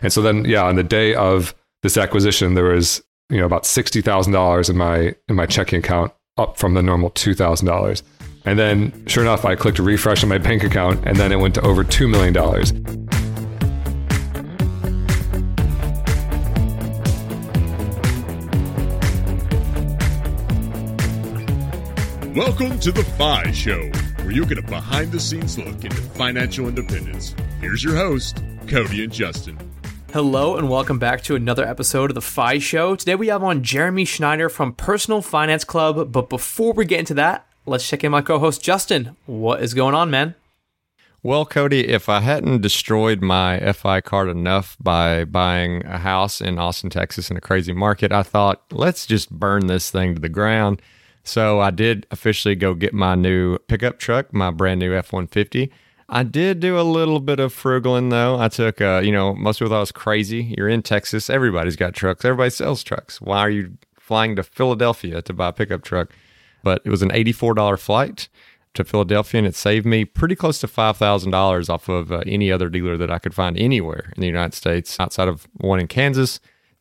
And so then, yeah, on the day of this acquisition, there was, you know, about $60,000 in my checking account, up from the normal $2,000. And then sure enough, I clicked refresh on my bank account, and then it went to over $2 million. Welcome to The FI Show, where you get a behind-the-scenes look into financial independence. Here's your host, Cody and Justin. Hello and welcome back to another episode of The FI Show. Today we have on Jeremy Schneider from Personal Finance Club, but before we get into that, let's check in my co-host, Justin. What is going on, man? Well, Cody, if I hadn't destroyed my FI card enough by buying a house in Austin, Texas in a crazy market, I thought, let's just burn this thing to the ground. So I did officially go get my new pickup truck, my brand new F-150. I did do a little bit of frugaling, though. I took, most people thought I was crazy. You're in Texas. Everybody's got trucks. Everybody sells trucks. Why are you flying to Philadelphia to buy a pickup truck? But it was an $84 flight to Philadelphia, and it saved me pretty close to $5,000 off of any other dealer that I could find anywhere in the United States outside of one in Kansas.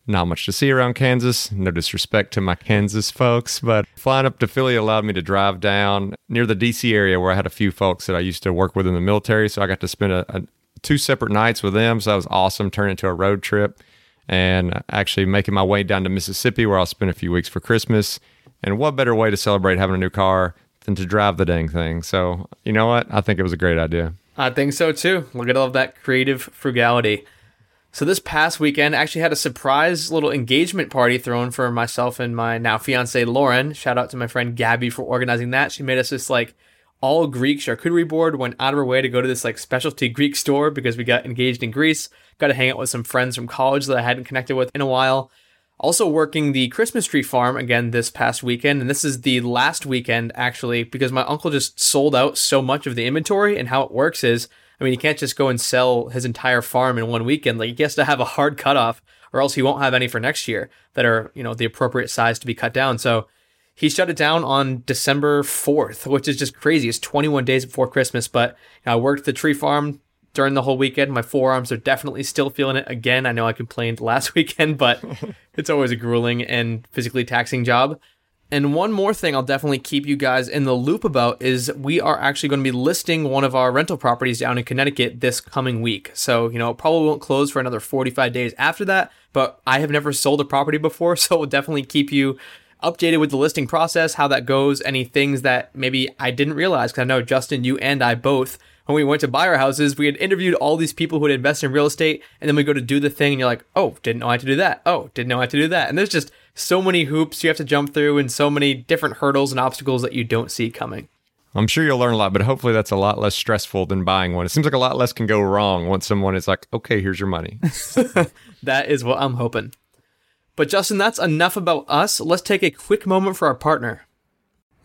Not much to see around Kansas. No disrespect to my Kansas folks, but flying up to Philly allowed me to drive down near the D.C. area where I had a few folks that I used to work with in the military, so I got to spend two separate nights with them, so that was awesome, turning into a road trip, and actually making my way down to Mississippi where I'll spend a few weeks for Christmas. And what better way to celebrate having a new car than to drive the dang thing? So, you know what? I think it was a great idea. I think so, too. Look at all of that creative frugality. So this past weekend, I actually had a surprise little engagement party thrown for myself and my now fiance, Lauren. Shout out to my friend Gabby for organizing that. She made us this, all Greek charcuterie board, went out of our way to go to this specialty Greek store because we got engaged in Greece, got to hang out with some friends from college that I hadn't connected with in a while. Also working the Christmas tree farm again this past weekend, and this is the last weekend actually, because my uncle just sold out so much of the inventory. And how it works is, you can't just go and sell his entire farm in one weekend. He has to have a hard cutoff, or else he won't have any for next year that are, the appropriate size to be cut down. So he shut it down on December 4th, which is just crazy. It's 21 days before Christmas, but I worked the tree farm during the whole weekend. My forearms are definitely still feeling it again. I know I complained last weekend, but it's always a grueling and physically taxing job. And one more thing I'll definitely keep you guys in the loop about is we are actually going to be listing one of our rental properties down in Connecticut this coming week. So, it probably won't close for another 45 days after that, but I have never sold a property before, so we'll definitely keep you updated with the listing process, how that goes, any things that maybe I didn't realize, because I know, Justin, you and I both, when we went to buy our houses, we had interviewed all these people who had invested in real estate, and then we go to do the thing, and you're like, oh, didn't know I had to do that. Oh, didn't know I had to do that. And there's just so many hoops you have to jump through and so many different hurdles and obstacles that you don't see coming. I'm sure you'll learn a lot, but hopefully that's a lot less stressful than buying one. It seems like a lot less can go wrong once someone is like, okay, here's your money. That is what I'm hoping. But Justin, that's enough about us. Let's take a quick moment for our partner.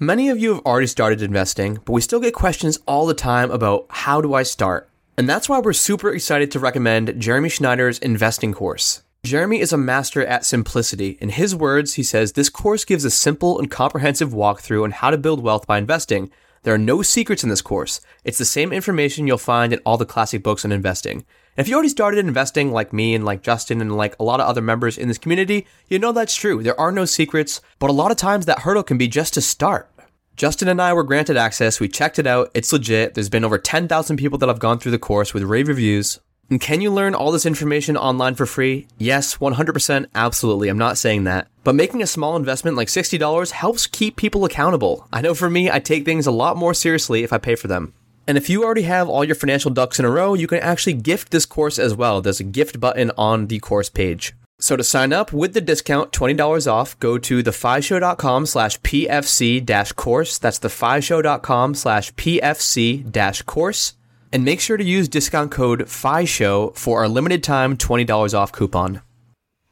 Many of you have already started investing, but we still get questions all the time about how do I start? And that's why we're super excited to recommend Jeremy Schneider's investing course. Jeremy is a master at simplicity. In his words, he says, this course gives a simple and comprehensive walkthrough on how to build wealth by investing. There are no secrets in this course. It's the same information you'll find in all the classic books on investing. And if you already started investing like me and like Justin and like a lot of other members in this community, you know that's true. There are no secrets, but a lot of times that hurdle can be just to start. Justin and I were granted access. We checked it out. It's legit. There's been over 10,000 people that have gone through the course with rave reviews. And can you learn all this information online for free? Yes, 100%, absolutely. I'm not saying that. But making a small investment like $60 helps keep people accountable. I know for me, I take things a lot more seriously if I pay for them. And if you already have all your financial ducks in a row, you can actually gift this course as well. There's a gift button on the course page. So to sign up with the discount, $20 off, go to thefishow.com/PFC-course. That's thefishow.com/PFC-course. And make sure to use discount code FISHOW for our limited time $20 off coupon.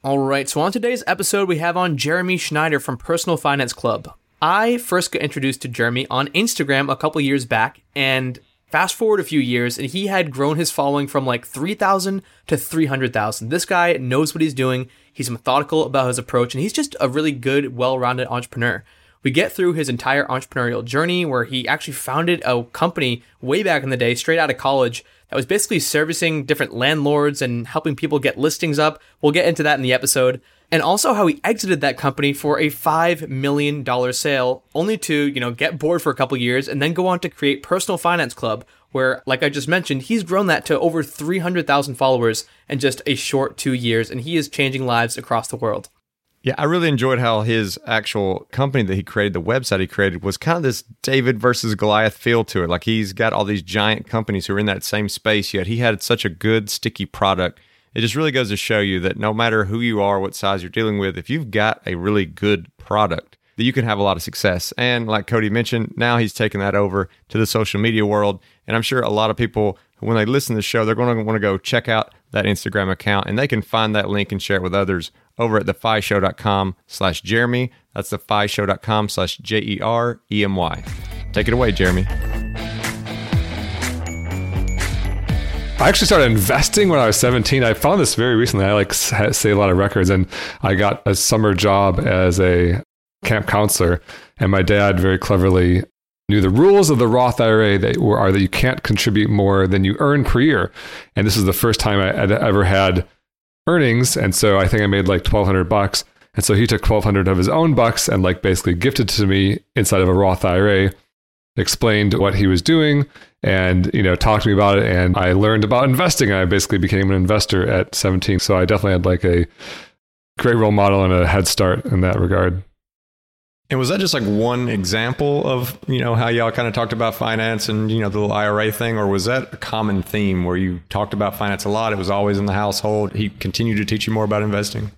All right, so on today's episode, we have on Jeremy Schneider from Personal Finance Club. I first got introduced to Jeremy on Instagram a couple years back, and fast forward a few years, and he had grown his following from 3,000 to 300,000. This guy knows what he's doing. He's methodical about his approach, and he's just a really good, well-rounded entrepreneur. We get through his entire entrepreneurial journey where he actually founded a company way back in the day, straight out of college, that was basically servicing different landlords and helping people get listings up. We'll get into that in the episode. And also how he exited that company for a $5 million sale, only to, get bored for a couple years and then go on to create Personal Finance Club, where, like I just mentioned, he's grown that to over 300,000 followers in just a short 2 years, and he is changing lives across the world. Yeah, I really enjoyed how his actual company that he created, the website he created, was kind of this David versus Goliath feel to it. Like, he's got all these giant companies who are in that same space, yet he had such a good, sticky product. It just really goes to show you that no matter who you are, what size you're dealing with, if you've got a really good product, that you can have a lot of success. And like Cody mentioned, now he's taking that over to the social media world. And I'm sure a lot of people, when they listen to the show, they're going to want to go check out that Instagram account, and they can find that link and share it with others over at thefishow.com/Jeremy. That's thefishow.com/JEREMY. Take it away, Jeremy. I actually started investing when I was 17. I found this very recently. I like say a lot of records, and I got a summer job as a camp counselor. And my dad very cleverly knew the rules of the Roth IRA that you can't contribute more than you earn per year. And this is the first time I had ever had earnings. And so I think I made like $1,200. And so he took $1,200 of his own bucks and like basically gifted to me inside of a Roth IRA. Explained what he was doing and, talked to me about it. And I learned about investing. I basically became an investor at 17. So I definitely had like a great role model and a head start in that regard. And was that just like one example of, how y'all kind of talked about finance and, the little IRA thing? Or was that a common theme where you talked about finance a lot? It was always in the household. He continued to teach you more about investing.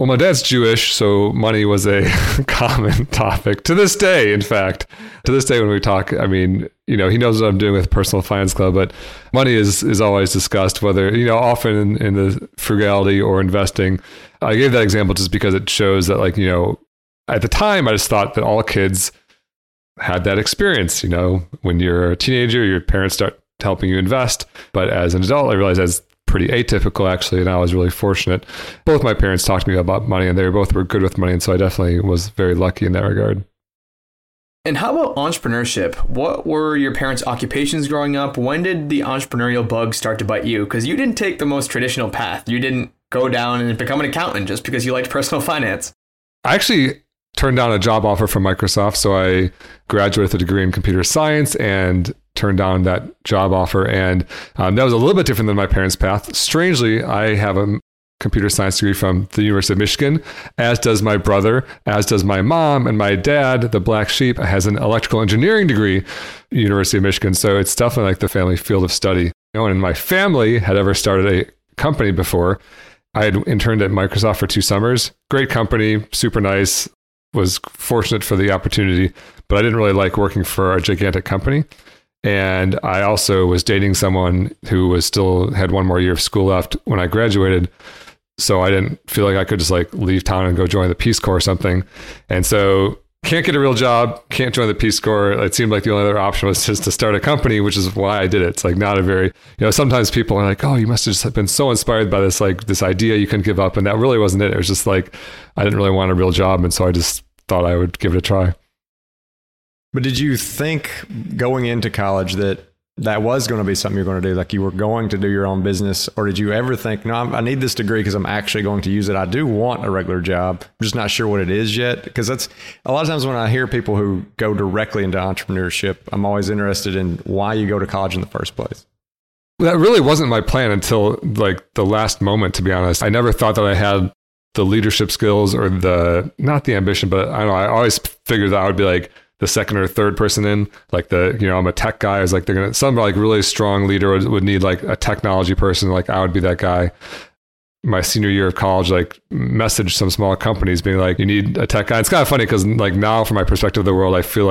Well, my dad's Jewish, so money was a common topic to this day. In fact, to this day when we talk, he knows what I'm doing with Personal Finance Club, but money is always discussed, whether, often in the frugality or investing. I gave that example just because it shows that at the time, I just thought that all kids had that experience. When you're a teenager, your parents start helping you invest. But as an adult, I realized that's pretty atypical, actually, and I was really fortunate. Both my parents talked to me about money, and they both were good with money, and so I definitely was very lucky in that regard. And how about entrepreneurship? What were your parents' occupations growing up? When did the entrepreneurial bug start to bite you? Because you didn't take the most traditional path. You didn't go down and become an accountant just because you liked personal finance. I actually turned down a job offer from Microsoft, so I graduated with a degree in computer science and turned down that job offer. And that was a little bit different than my parents' path. Strangely, I have a computer science degree from the University of Michigan, as does my brother, as does my mom, and my dad, the black sheep, has an electrical engineering degree, University of Michigan. So it's definitely like the family field of study. No one in my family had ever started a company before. I had interned at Microsoft for 2 summers. Great company, super nice. Was fortunate for the opportunity, but I didn't really like working for a gigantic company. And I also was dating someone who was still had 1 more year of school left when I graduated. So I didn't feel like I could just leave town and go join the Peace Corps or something. And so can't get a real job, can't join the Peace Corps. It seemed like the only other option was just to start a company, which is why I did it. It's not a very, sometimes people are like, oh, you must have just been so inspired by this, this idea you couldn't give up. And that really wasn't it. It was just I didn't really want a real job. And so I just thought I would give it a try. But did you think going into college that was going to be something you're going to do? Like you were going to do your own business, or did you ever think, no, I need this degree because I'm actually going to use it. I do want a regular job. I'm just not sure what it is yet. Because that's a lot of times when I hear people who go directly into entrepreneurship, I'm always interested in why you go to college in the first place. Well, that really wasn't my plan until the last moment, to be honest. I never thought that I had the leadership skills or not the ambition, but I don't know. I always figured that I would be the second or third person in, I'm a tech guy. I was they're gonna, some really strong leader would need a technology person. I would be that guy. My senior year of college, messaged some small companies being you need a tech guy. It's kind of funny because now from my perspective of the world, I feel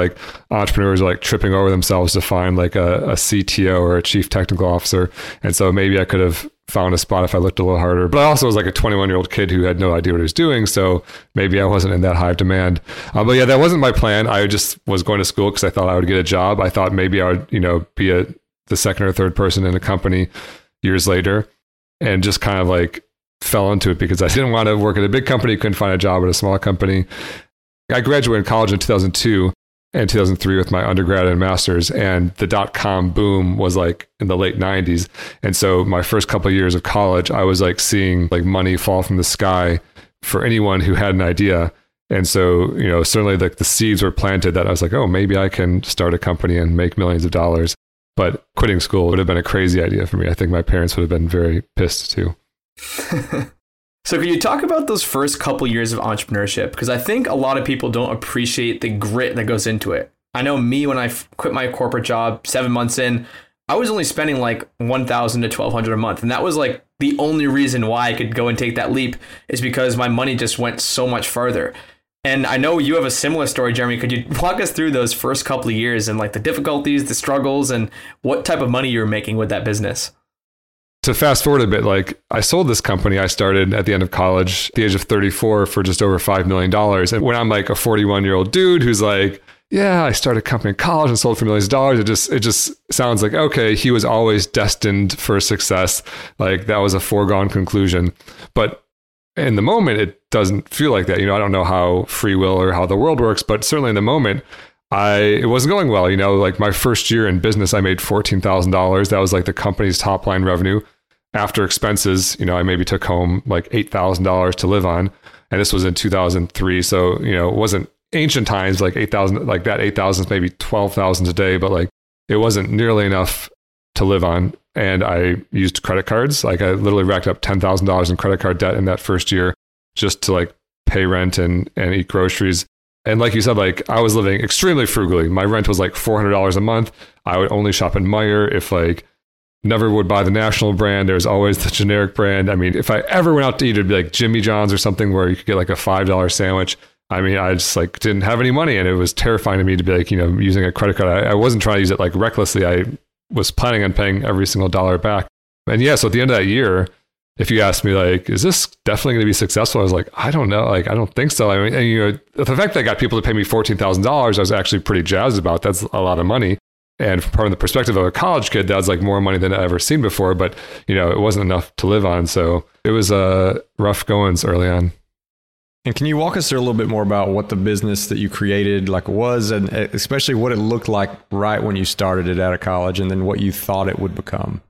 entrepreneurs are tripping over themselves to find a CTO or a chief technical officer. And so maybe I could have found a spot if I looked a little harder. But I also was a 21-year-old kid who had no idea what he was doing. So maybe I wasn't in that high of demand. But yeah, that wasn't my plan. I just was going to school because I thought I would get a job. I thought maybe I would, be the second or third person in a company years later, and just kind of fell into it because I didn't want to work at a big company, couldn't find a job at a small company. I graduated college in 2002 and 2003 with my undergrad and master's, and the dot-com boom was like in the late 90s. And so my first couple of years of college, I was like seeing like money fall from the sky for anyone who had an idea. And so, you know, certainly like the seeds were planted that I was like, oh, maybe I can start a company and make millions of dollars. But quitting school would have been a crazy idea for me. I think my parents would have been very pissed too. So can you talk about those first couple years of entrepreneurship? Because I think a lot of people don't appreciate the grit that goes into it. I know me, when I quit my corporate job 7 months in, I was only spending like $1,000 to $1,200 a month. And that was like the only reason why I could go and take that leap, is because my money just went so much further. And I know you have a similar story, Jeremy. Could you walk us through those first couple of years and like the difficulties, the struggles, and what type of money you were making with that business? To fast forward a bit, like I sold this company I started at the end of college, at the age of 34, for just over $5 million. And when I'm like a 41-year-old dude who's like, yeah, I started a company in college and sold for millions of dollars, it just sounds like, okay, he was always destined for success. Like that was a foregone conclusion. But in the moment, it doesn't feel like that. You know, I don't know how free will or how the world works, but certainly in the moment, it wasn't going well. You know, like my first year in business, I made $14,000. That was like the company's top line revenue. After expenses, you know, I maybe took home like $8,000 to live on. And this was in 2003. So, you know, it wasn't ancient times, like 8,000, like that 8,000 is maybe 12,000 a day, but like it wasn't nearly enough to live on. And I used credit cards. Like I literally racked up $10,000 in credit card debt in that first year just to like pay rent and eat groceries. And like you said, like I was living extremely frugally. My rent was like $400 a month. I would only shop in Meijer. If like, never would buy the national brand. There's always the generic brand. I mean, if I ever went out to eat, it'd be like Jimmy John's or something where you could get like a $5 sandwich. I mean, I just like didn't have any money, and it was terrifying to me to be like, you know, using a credit card. I wasn't trying to use it like recklessly. I was planning on paying every single dollar back. And yeah, so at the end of that year, if you asked me, like, is this definitely going to be successful? I was like, I don't know. Like, I don't think so. I mean, and, you know, the fact that I got people to pay me $14,000, I was actually pretty jazzed about. That's a lot of money. And from the perspective of a college kid, that was like more money than I'd ever seen before. But, you know, it wasn't enough to live on. So it was rough goings early on. And can you walk us through a little bit more about what the business that you created like was, and especially what it looked like right when you started it out of college, and then what you thought it would become?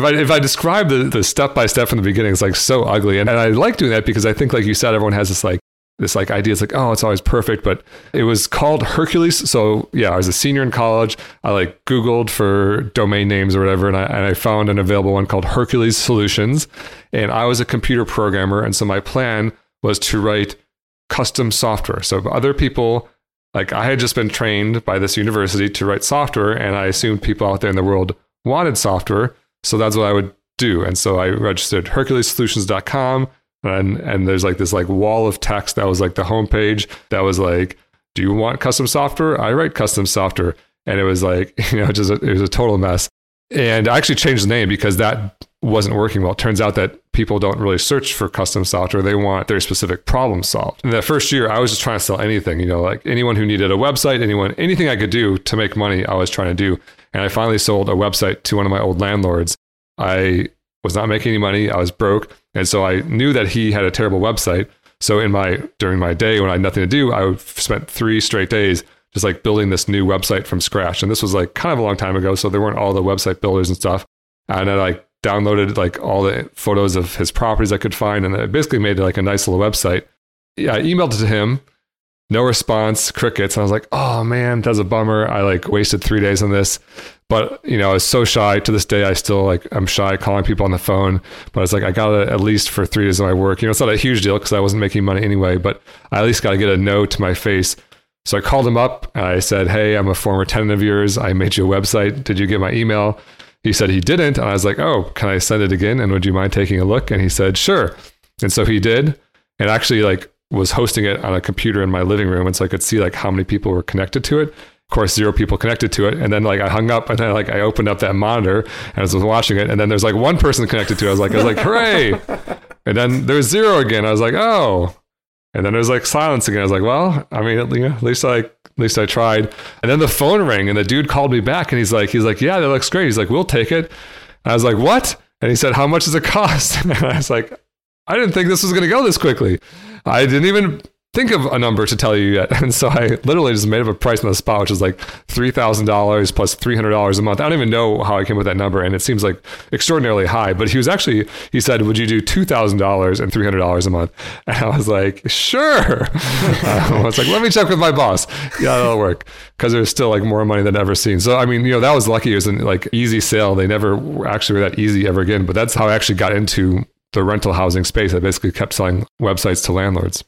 If I describe the step-by-step from the beginning, it's like so ugly. And I like doing that because I think, like you said, everyone has this idea. It's like, oh, it's always perfect. But it was called Hercules. So yeah, I was a senior in college. I like Googled for domain names or whatever. And I found an available one called Hercules Solutions. And I was a computer programmer. And so my plan was to write custom software. So other people, like I had just been trained by this university to write software. And I assumed people out there in the world wanted software. So that's what I would do. And so I registered HerculesSolutions.com. And there's like this like wall of text that was like the homepage that was like, do you want custom software? I write custom software. And it was like, you know, it was a total mess. And I actually changed the name because that wasn't working well. It turns out that people don't really search for custom software. They want their specific problem solved. In that first year, I was just trying to sell anything, you know, like anyone who needed a website, anything I could do to make money, I was trying to do. And I finally sold a website to one of my old landlords. I was not making any money. I was broke. And so I knew that he had a terrible website. So during my day when I had nothing to do, I spent 3 straight days just like building this new website from scratch. And this was like kind of a long time ago. So there weren't all the website builders and stuff. And I like downloaded like all the photos of his properties I could find. And I basically made like a nice little website. I emailed it to him. No response, crickets. And I was like, oh man, that's a bummer. I like wasted 3 days on this. But, you know, I was so shy. To this day, I still I'm shy calling people on the phone. But it's like, I got to at least for 3 days of my work. You know, it's not a huge deal because I wasn't making money anyway, but I at least got to get a no to my face. So I called him up and I said, hey, I'm a former tenant of yours. I made you a website. Did you get my email? He said he didn't. And I was like, oh, can I send it again? And would you mind taking a look? And he said, sure. And so he did. And actually was hosting it on a computer in my living room. And so I could see how many people were connected to it. Of course, 0 people connected to it. And then I hung up and then I opened up that monitor and I was watching it. And then there's 1 person connected to it. I was like, hooray. And then there's 0 again. I was like, oh. And then there's silence again. I was like, well, I mean, at least I tried. And then the phone rang and the dude called me back and he's like, yeah, that looks great. He's like, we'll take it. And I was like, what? And he said, how much does it cost? And I was like, I didn't think this was going to go this quickly. I didn't even think of a number to tell you yet. And so I literally just made up a price on the spot, which is like $3,000 plus $300 a month. I don't even know how I came up with that number. And it seems like extraordinarily high, but he said, would you do $2,000 and $300 a month? And I was like, sure. I was like, let me check with my boss. Yeah, that'll work. Cause there's still like more money than I've ever seen. So, I mean, you know, that was lucky. It was an like easy sale. They never actually were that easy ever again, but that's how I actually got into the rental housing space. I basically kept selling websites to landlords.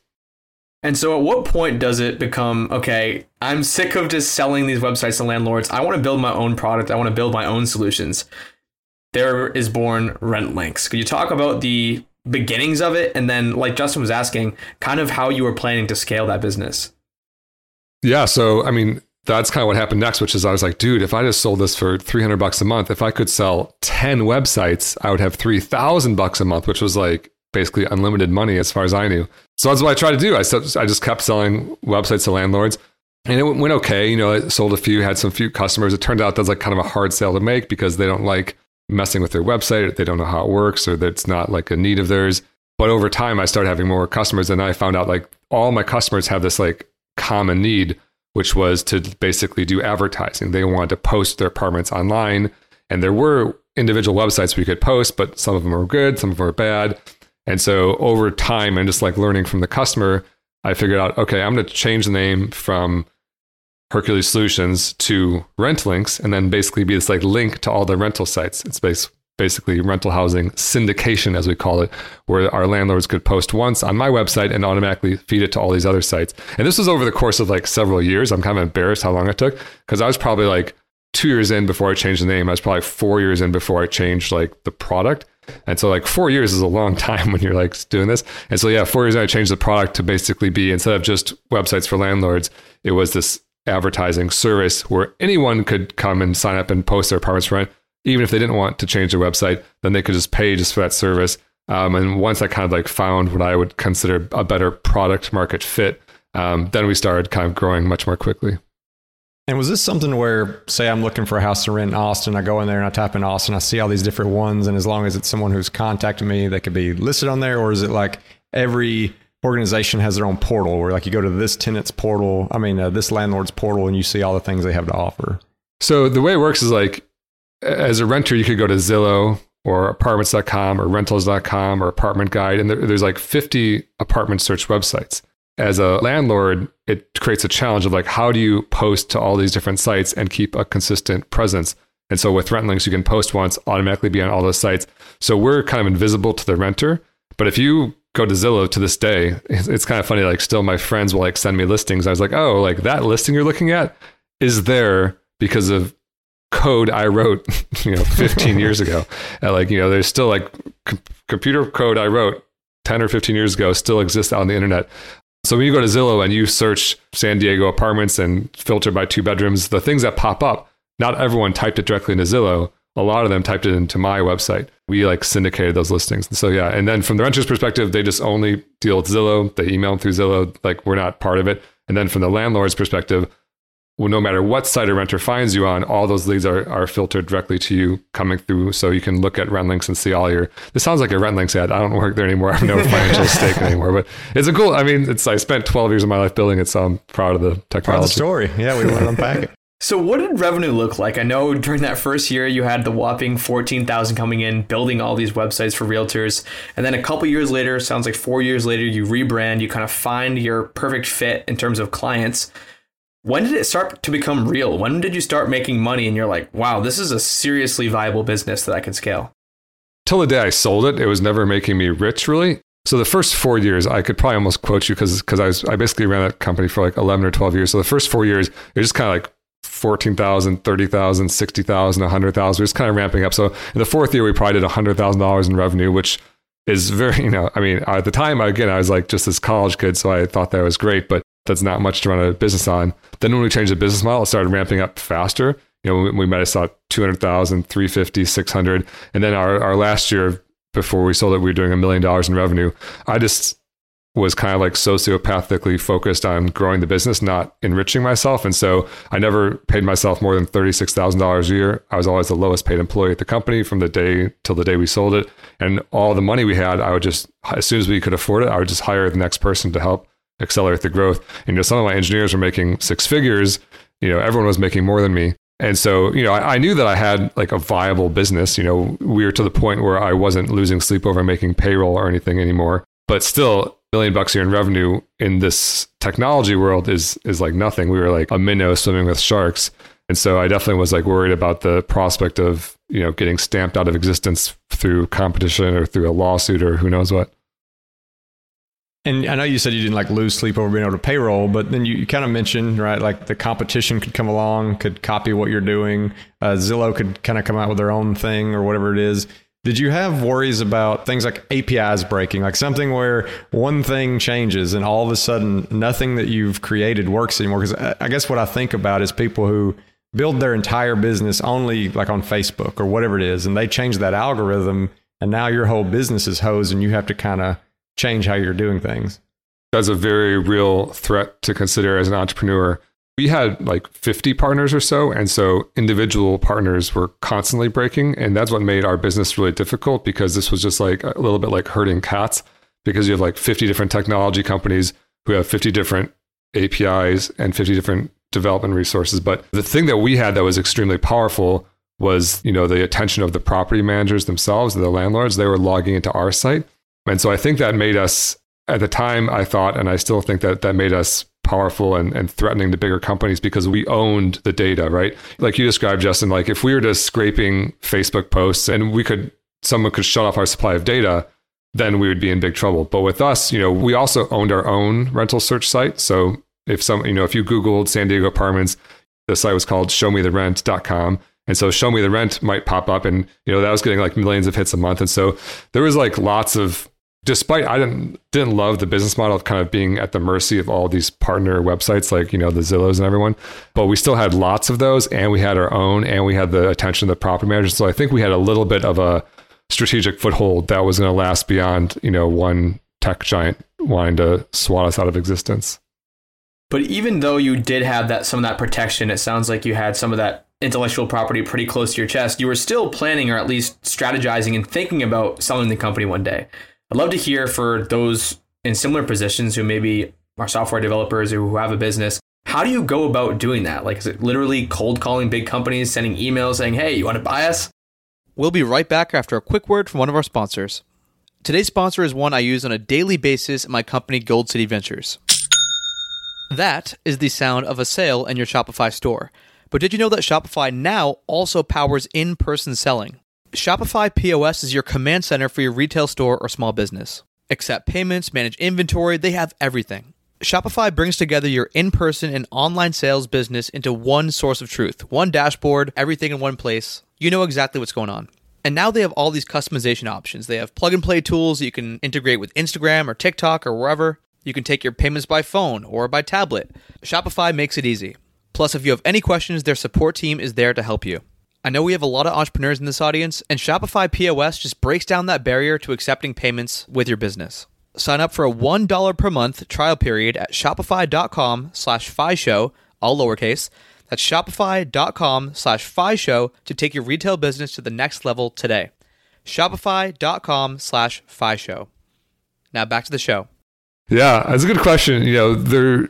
And so at what point does it become, okay, I'm sick of just selling these websites to landlords. I want to build my own product. I want to build my own solutions. There is born Rentlinx. Could you talk about the beginnings of it? And then, like Justin was asking, kind of how you were planning to scale that business? Yeah. So, I mean, that's kind of what happened next, which is I was like, dude, if I just sold this for $300 a month, if I could sell 10 websites, I would have $3,000 a month, which was like basically unlimited money as far as I knew. So that's what I tried to do. I just kept selling websites to landlords, and it went okay. You know, I sold a few, had some few customers. It turned out that's like kind of a hard sale to make because they don't like messing with their website, or they don't know how it works, or that it's not like a need of theirs. But over time, I started having more customers, and I found out like all my customers have this like common need, which was to basically do advertising. They wanted to post their apartments online, and there were individual websites we could post, but some of them were good, some of them were bad. And so over time, and just like learning from the customer, I figured out, okay, I'm going to change the name from Hercules Solutions to Rentlinx, and then basically be this like link to all the rental sites. It's basically rental housing syndication, as we call it, where our landlords could post once on my website and automatically feed it to all these other sites. And this was over the course of like several years. I'm kind of embarrassed how long it took, because I was probably like 2 years in before I changed the name. I was probably 4 years in before I changed like the product. And so like 4 years is a long time when you're like doing this. And so yeah, 4 years I changed the product to basically be, instead of just websites for landlords, it was this advertising service where anyone could come and sign up and post their apartments for rent, even if they didn't want to change their website, then they could just pay just for that service. And once I kind of like found what I would consider a better product market fit, then we started kind of growing much more quickly. And was this something where, say I'm looking for a house to rent in Austin, I go in there and I type in Austin, I see all these different ones, and as long as it's someone who's contacted me, they could be listed on there? Or is it like every organization has their own portal where like you go to this tenant's portal, this landlord's portal, and you see all the things they have to offer? So the way it works is like, as a renter, you could go to Zillow or apartments.com or rentals.com or apartment guide, and there's like 50 apartment search websites. As a landlord, it creates a challenge of like, how do you post to all these different sites and keep a consistent presence? And so with Rentlinx, you can post once, automatically be on all those sites. So we're kind of invisible to the renter. But if you go to Zillow to this day, it's kind of funny, like still my friends will like send me listings. I was like, oh, like that listing you're looking at is there because of code I wrote, 15 years ago. And like, there's still like computer code I wrote 10 or 15 years ago still exists out on the internet. So when you go to Zillow and you search San Diego apartments and filter by 2 bedrooms, the things that pop up, not everyone typed it directly into Zillow. A lot of them typed it into my website. We like syndicated those listings. And so, yeah. And then from the renter's perspective, they just only deal with Zillow. They email through Zillow. Like, we're not part of it. And then from the landlord's perspective, well, no matter what site a renter finds you on, all those leads are filtered directly to you coming through. So you can look at Rentlinx and see all your... This sounds like a Rentlinx ad. I don't work there anymore. I have no financial stake anymore. But it's a cool... I spent 12 years of my life building it, so I'm proud of the technology. Proud of the story. Yeah, we want to unpack it. So what did revenue look like? I know during that first year, you had the whopping $14,000 coming in, building all these websites for realtors. And then a couple years later, sounds like 4 years later, you rebrand, you kind of find your perfect fit in terms of clients. When did it start to become real? When did you start making money and you're like, wow, this is a seriously viable business that I can scale? Till the day I sold it, it was never making me rich, really. So the first 4 years, I could probably almost quote you because I basically ran that company for like 11 or 12 years. So the first 4 years, it was just kind of like $14,000, $30,000, $60,000, $100,000. We're just kind of ramping up. So in the fourth year, we probably did $100,000 in revenue, which is very, at the time, again, I was like just this college kid, so I thought that was great, but that's not much to run a business on. Then when we changed the business model, it started ramping up faster. We might have saw 200,000, 350, 600. And then our last year before we sold it, we were doing $1 million in revenue. I just was kind of like sociopathically focused on growing the business, not enriching myself. And so I never paid myself more than $36,000 a year. I was always the lowest paid employee at the company from the day till the day we sold it. And all the money we had, I would just, as soon as we could afford it, I would just hire the next person to help accelerate the growth. And, you know, some of my engineers were making six figures, you know, everyone was making more than me. And so, you know, I knew that I had like a viable business. You know, we were to the point where I wasn't losing sleep over making payroll or anything anymore, but still $1 million a year in revenue in this technology world is like nothing. We were like a minnow swimming with sharks. And so I definitely was like worried about the prospect of, you know, getting stamped out of existence through competition or through a lawsuit or who knows what. And I know you said you didn't like lose sleep over being able to payroll, but then you kind of mentioned, right, like the competition could come along, could copy what you're doing. Zillow could kind of come out with their own thing or whatever it is. Did you have worries about things like APIs breaking, like something where one thing changes and all of a sudden nothing that you've created works anymore? Because I guess what I think about is people who build their entire business only like on Facebook or whatever it is, and they change that algorithm and now your whole business is hosed and you have to kind of change how you're doing things. That's a very real threat to consider as an entrepreneur. We had like 50 partners or so. And so individual partners were constantly breaking. And that's what made our business really difficult, because this was just like a little bit like herding cats, because you have like 50 different technology companies who have 50 different APIs and 50 different development resources. But the thing that we had that was extremely powerful was, you know, the attention of the property managers themselves, the landlords. They were logging into our site. And so I think that made us, at the time I thought, and I still think that that made us powerful and threatening to bigger companies, because we owned the data, right? Like you described, Justin, like if we were just scraping Facebook posts and someone could shut off our supply of data, then we would be in big trouble. But with us, you know, we also owned our own rental search site. So if you Googled San Diego apartments, the site was called showmetherent.com. And so Show Me the Rent might pop up, and, you know, that was getting like millions of hits a month. And so there was like lots of, despite I didn't love the business model of kind of being at the mercy of all these partner websites, like, you know, the Zillows and everyone, but we still had lots of those, and we had our own, and we had the attention of the property managers. So I think we had a little bit of a strategic foothold that was going to last beyond, you know, one tech giant wanting to swat us out of existence. But even though you did have that, some of that protection, it sounds like you had some of that intellectual property pretty close to your chest, you were still planning, or at least strategizing and thinking about selling the company one day. I'd love to hear, for those in similar positions who maybe are software developers or who have a business, how do you go about doing that? Like, is it literally cold calling big companies, sending emails saying, hey, you want to buy us? We'll be right back after a quick word from one of our sponsors. Today's sponsor is one I use on a daily basis in my company, Gold City Ventures. That is the sound of a sale in your Shopify store. But did you know that Shopify now also powers in-person selling? Shopify POS is your command center for your retail store or small business. Accept payments, manage inventory, they have everything. Shopify brings together your in-person and online sales business into one source of truth, one dashboard, everything in one place. You know exactly what's going on. And now they have all these customization options. They have plug-and-play tools that you can integrate with Instagram or TikTok or wherever. You can take your payments by phone or by tablet. Shopify makes it easy. Plus, if you have any questions, their support team is there to help you. I know we have a lot of entrepreneurs in this audience, and Shopify POS just breaks down that barrier to accepting payments with your business. Sign up for a $1 per month trial period at shopify.com/fishow, all lowercase. That's shopify.com/fishow to take your retail business to the next level today. Shopify.com/fishow. Now back to the show. Yeah, that's a good question. You know, there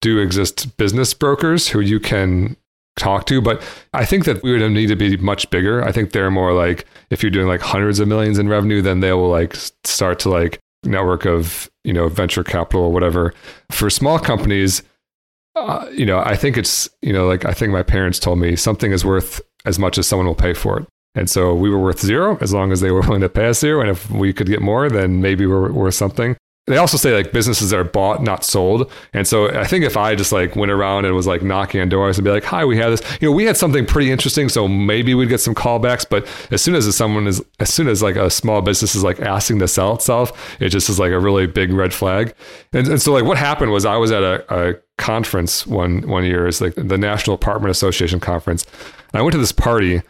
do exist business brokers who you can talk to, but I think that we would need to be much bigger. I think they're more like, if you're doing like hundreds of millions in revenue, then they will like start to like network of, you know, venture capital or whatever. For small companies, you know, I think it's, you know, like I think my parents told me something is worth as much as someone will pay for it. And so we were worth zero as long as they were willing to pay us zero. And if we could get more, then maybe we're worth something. They also say like businesses that are bought, not sold. And so I think if I just like went around and was like knocking on doors and be like, hi, we have this, you know, we had something pretty interesting. So maybe we'd get some callbacks. But as soon as like a small business is like asking to sell itself, it just is like a really big red flag. And so like what happened was I was at a conference one year. It's like the National Apartment Association conference. And I went to this party,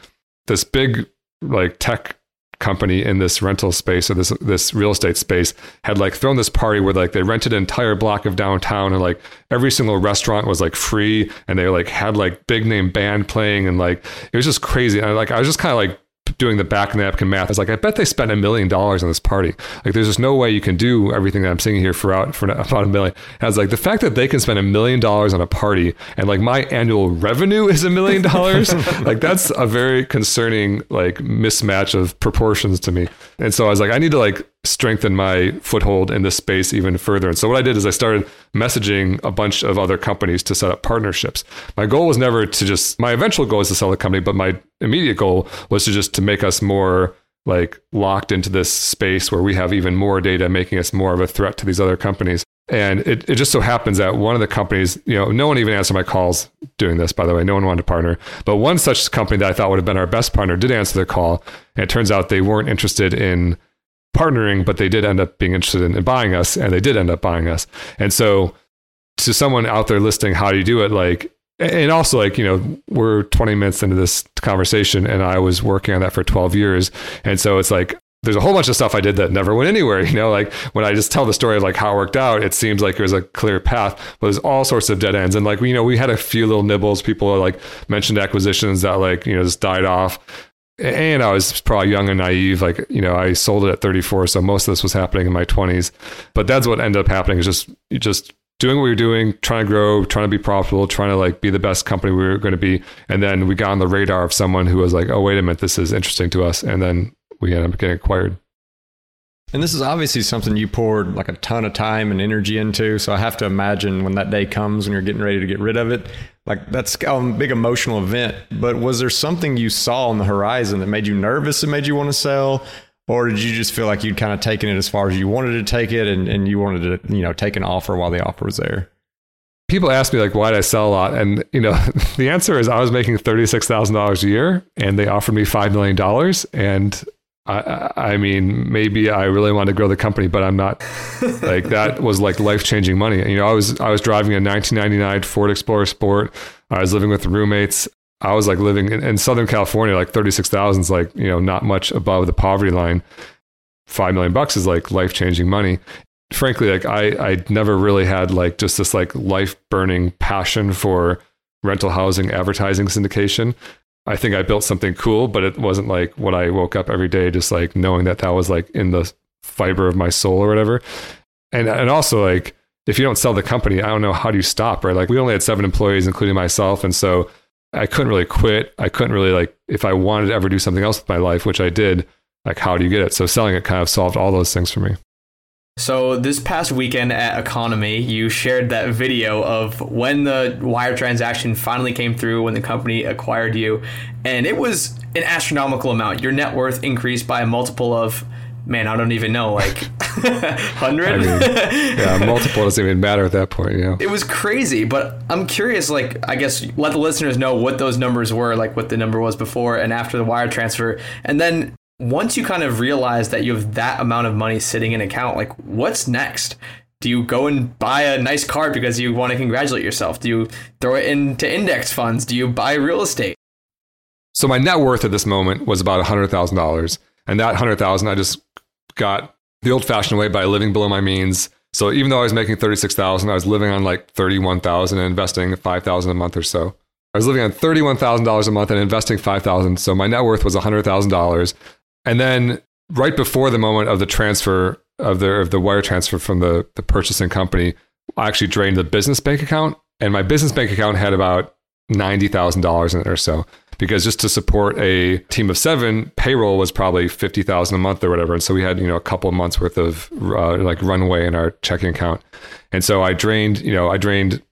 this big like tech company in this rental space or this real estate space had like thrown this party where like they rented an entire block of downtown, and like every single restaurant was like free, and they like had like big name band playing, and like it was just crazy. And I was just kind of like doing the back of the napkin math, I was like, I bet they spent $1 million on this party. Like, there's just no way you can do everything that I'm seeing here for about $1 million. And I was like, the fact that they can spend $1 million on a party and like my annual revenue is $1 million, like that's a very concerning like mismatch of proportions to me. And so I was like, I need to like strengthen my foothold in this space even further. And so what I did is I started messaging a bunch of other companies to set up partnerships. My goal was never to just, my eventual goal is to sell the company, but my immediate goal was to just to make us more like locked into this space where we have even more data, making us more of a threat to these other companies. And it just so happens that one of the companies, you know, no one even answered my calls doing this, by the way, no one wanted to partner. But one such company that I thought would have been our best partner did answer their call. And it turns out they weren't interested in partnering, but they did end up being interested in buying us, and they did end up buying us. And so to someone out there listening, how do you do it? Like, and also like, you know, we're 20 minutes into this conversation and I was working on that for 12 years. And so it's like, there's a whole bunch of stuff I did that never went anywhere. You know, like when I just tell the story of like how it worked out, it seems like it was a clear path, but there's all sorts of dead ends. And like, you know, we had a few little nibbles. People like mentioned acquisitions that like, you know, just died off. And I was probably young and naive. Like, you know, I sold it at 34. So most of this was happening in my 20s, but that's what ended up happening is just doing what we were doing, trying to grow, trying to be profitable, trying to like be the best company we were going to be. And then we got on the radar of someone who was like, oh, wait a minute, this is interesting to us. And then we ended up getting acquired. And this is obviously something you poured like a ton of time and energy into. So I have to imagine when that day comes, when you're getting ready to get rid of it, like that's a big emotional event. But was there something you saw on the horizon that made you nervous and made you want to sell? Or did you just feel like you'd kind of taken it as far as you wanted to take it and you wanted to, you know, take an offer while the offer was there? People ask me like, why did I sell a lot? And, you know, the answer is I was making $36,000 a year and they offered me $5 million. And I mean, maybe I really wanted to grow the company, but I'm not like, that was like life-changing money. You know, I was driving a 1999 Ford Explorer Sport. I was living with roommates. I was like living in Southern California, like 36,000 is like, you know, not much above the poverty line. $5 million is like life-changing money. Frankly, like I never really had like just this like life-burning passion for rental housing, advertising syndication. I think I built something cool, but it wasn't like what I woke up every day, just like knowing that that was like in the fiber of my soul or whatever. And also like, if you don't sell the company, I don't know, how do you stop, right? Like we only had 7 employees, including myself. And so I couldn't really quit. I couldn't really like, if I wanted to ever do something else with my life, which I did, like, how do you get it? So selling it kind of solved all those things for me. So this past weekend at Economy, you shared that video of when the wire transaction finally came through, when the company acquired you, and it was an astronomical amount. Your net worth increased by a multiple of, man, I don't even know, like 100? I mean, yeah, multiple doesn't even matter at that point, you know? It was crazy, but I'm curious, like, I guess let the listeners know what those numbers were, like what the number was before and after the wire transfer, and then once you kind of realize that you have that amount of money sitting in an account, like what's next? Do you go and buy a nice car because you want to congratulate yourself? Do you throw it into index funds? Do you buy real estate? So my net worth at this moment was about $100,000. And that $100,000, I just got the old fashioned way by living below my means. So even though I was making $36,000, I was living on like $31,000 and investing $5,000 a month or so. I was living on $31,000 a month and investing $5,000. So my net worth was $100,000. And then right before the moment of the transfer of the wire transfer from the purchasing company, I actually drained the business bank account, and my business bank account had about $90,000 in it or so, because just to support a team of 7, payroll was probably $50,000 a month or whatever. And so we had, you know, a couple of months worth of like runway in our checking account. And so I owned 70%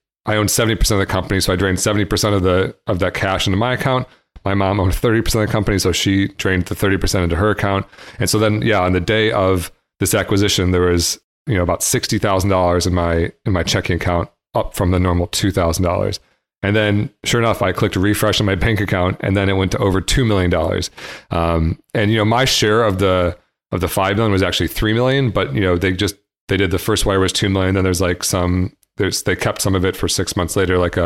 of the company. So I drained 70% of that cash into my account. My mom owned 30% of the company, so she drained the 30% into her account. And so then, yeah, on the day of this acquisition, there was, you know, about $60,000 in my checking account, up from the normal $2,000. And then, sure enough, I clicked refresh on my bank account, and then it went to over $2 million. And you know, my share of the $5 million was actually $3 million, but you know, they did the first wire was $2 million. Then they kept some of it for 6 months later, like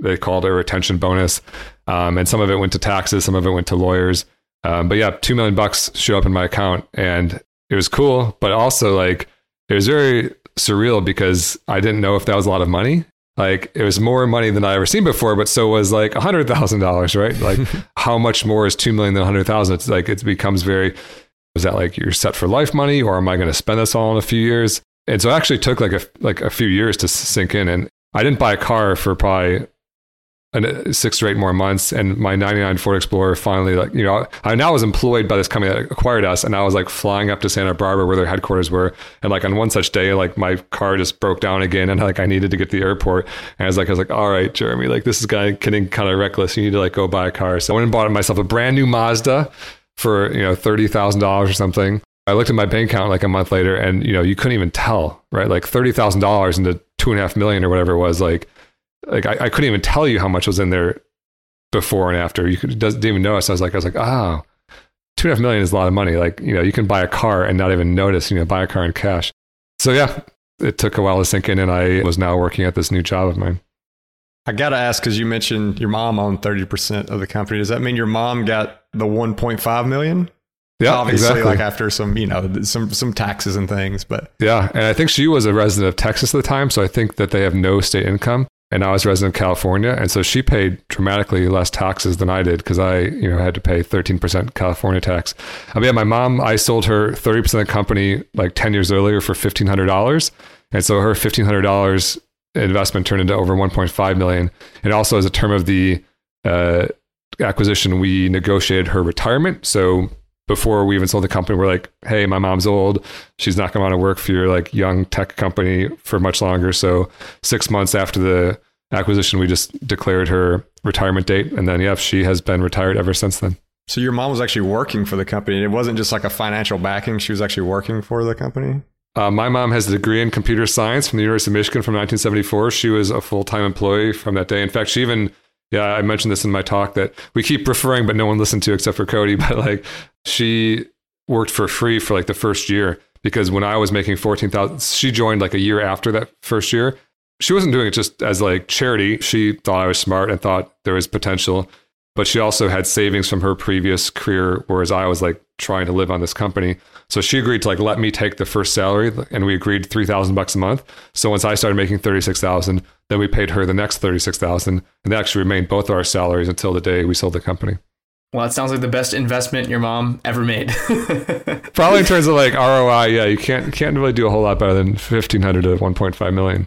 they called it a retention bonus. And some of it went to taxes, some of it went to lawyers. But yeah, $2 million showed up in my account, and it was cool. But also, like, it was very surreal because I didn't know if that was a lot of money. Like, it was more money than I ever seen before, but so was like $100,000, right? Like, how much more is 2 million than 100,000? It's like, it becomes very, is that like you're set for life money, or am I going to spend this all in a few years? And so it actually took like a few years to sink in. And I didn't buy a car for probably 6 or 8 more months. And my 99 Ford Explorer finally, like, you know, I now was employed by this company that acquired us. And I was like flying up to Santa Barbara where their headquarters were. And like on one such day, like my car just broke down again. And like, I needed to get to the airport. And I was like, all right, Jeremy, like this is getting kind of reckless. You need to like go buy a car. So I went and bought myself a brand new Mazda for, you know, $30,000 or something. I looked at my bank account like a month later and, you know, you couldn't even tell, right? Like $30,000 into $2.5 million or whatever it was. Like I couldn't even tell you how much was in there before and after. You didn't even notice. I was like, oh, $2.5 million is a lot of money. Like, you know, you can buy a car and not even notice, you know, buy a car in cash. So yeah, it took a while to sink in, and I was now working at this new job of mine. I got to ask, because you mentioned your mom owned 30% of the company. Does that mean your mom got the 1.5 million? Yeah, obviously, exactly. Like after some, you know, some taxes and things, but yeah. And I think she was a resident of Texas at the time. So I think that they have no state income. And I was a resident of California. And so she paid dramatically less taxes than I did, because I, you know, had to pay 13% California tax. I mean, yeah, my mom, I sold her 30% of the company like 10 years earlier for $1,500. And so her $1,500 investment turned into over 1.5 million. And also, as a term of the acquisition, we negotiated her retirement. So before we even sold the company, we're like, hey, my mom's old. She's not going to want to work for your like young tech company for much longer. So 6 months after the acquisition, we just declared her retirement date. And then, yeah, she has been retired ever since then. So your mom was actually working for the company. It wasn't just like a financial backing. She was actually working for the company. My mom has a degree in computer science from the University of Michigan from 1974. She was a full-time employee from that day. In fact, she even... Yeah, I mentioned this in my talk that we keep referring, but no one listened to except for Cody. But like, she worked for free for like the first year, because when I was making $14,000, she joined like a year after that first year. She wasn't doing it just as like charity. She thought I was smart and thought there was potential, but she also had savings from her previous career, whereas I was like trying to live on this company. So she agreed to like let me take the first salary, and we agreed $3,000 a month. So once I started making $36,000, then we paid her the next $36,000, and they actually remained both our salaries until the day we sold the company. Well, it sounds like the best investment your mom ever made. Probably in terms of like ROI, yeah, you can't really do a whole lot better than $1,500 to $1.5 million.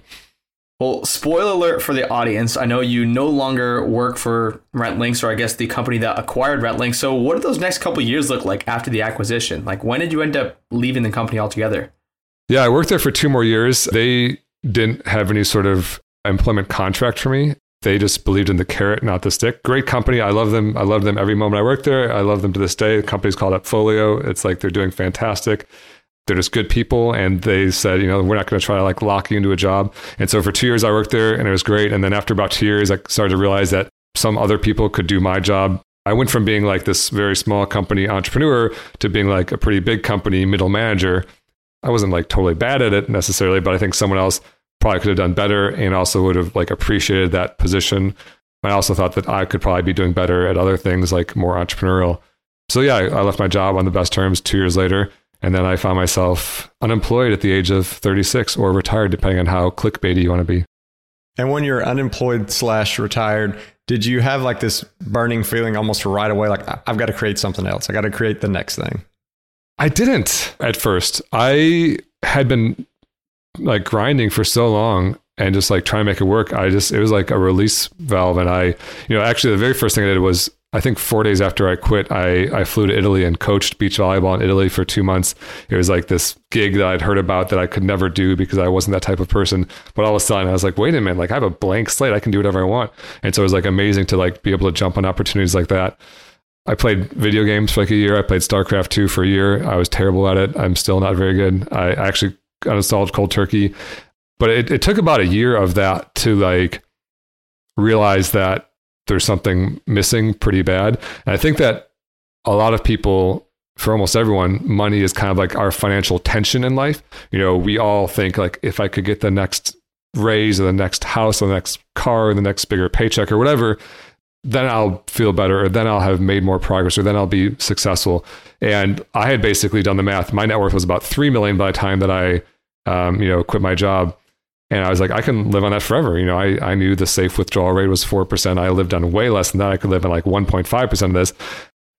Well, spoiler alert for the audience. I know you no longer work for Rentlinx, or I guess the company that acquired Rentlinx. So what did those next couple of years look like after the acquisition? Like, when did you end up leaving the company altogether? Yeah, I worked there for 2 more years. They didn't have any sort of employment contract for me. They just believed in the carrot, not the stick. Great company. I love them. I love them every moment I worked there. I love them to this day. The company's called Upfolio. It's like they're doing fantastic. They're just good people. And they said, you know, we're not going to try to like lock you into a job. And so for 2 years, I worked there and it was great. And then after about 2 years, I started to realize that some other people could do my job. I went from being like this very small company entrepreneur to being like a pretty big company middle manager. I wasn't like totally bad at it necessarily, but I think someone else probably could have done better and also would have like appreciated that position. I also thought that I could probably be doing better at other things, like more entrepreneurial. So yeah, I left my job on the best terms 2 years later. And then I found myself unemployed at the age of 36, or retired, depending on how clickbaity you want to be. And when you're unemployed / retired, did you have like this burning feeling almost right away? Like, I've got to create something else. I got to create the next thing. I didn't at first. I had been like grinding for so long and just like trying to make it work. It was like a release valve. And I, you know, actually the very first thing I did was, I think 4 days after I quit, I flew to Italy and coached beach volleyball in Italy for 2 months. It was like this gig that I'd heard about that I could never do because I wasn't that type of person. But all of a sudden I was like, wait a minute, like I have a blank slate. I can do whatever I want. And so it was like amazing to like be able to jump on opportunities like that. I played video games for like a year. I played StarCraft 2 for a year. I was terrible at it. I'm still not very good. I actually uninstalled cold turkey, but it took about a year of that to like realize that there's something missing pretty bad. And I think that a lot of people, for almost everyone, money is kind of like our financial tension in life. You know, we all think like, if I could get the next raise or the next house or the next car or the next bigger paycheck or whatever, then I'll feel better, or then I'll have made more progress, or then I'll be successful. And I had basically done the math. My net worth was about $3 million by the time that I, quit my job. And I was like, I can live on that forever. You know, I knew the safe withdrawal rate was 4%. I lived on way less than that. I could live on like 1.5% of this.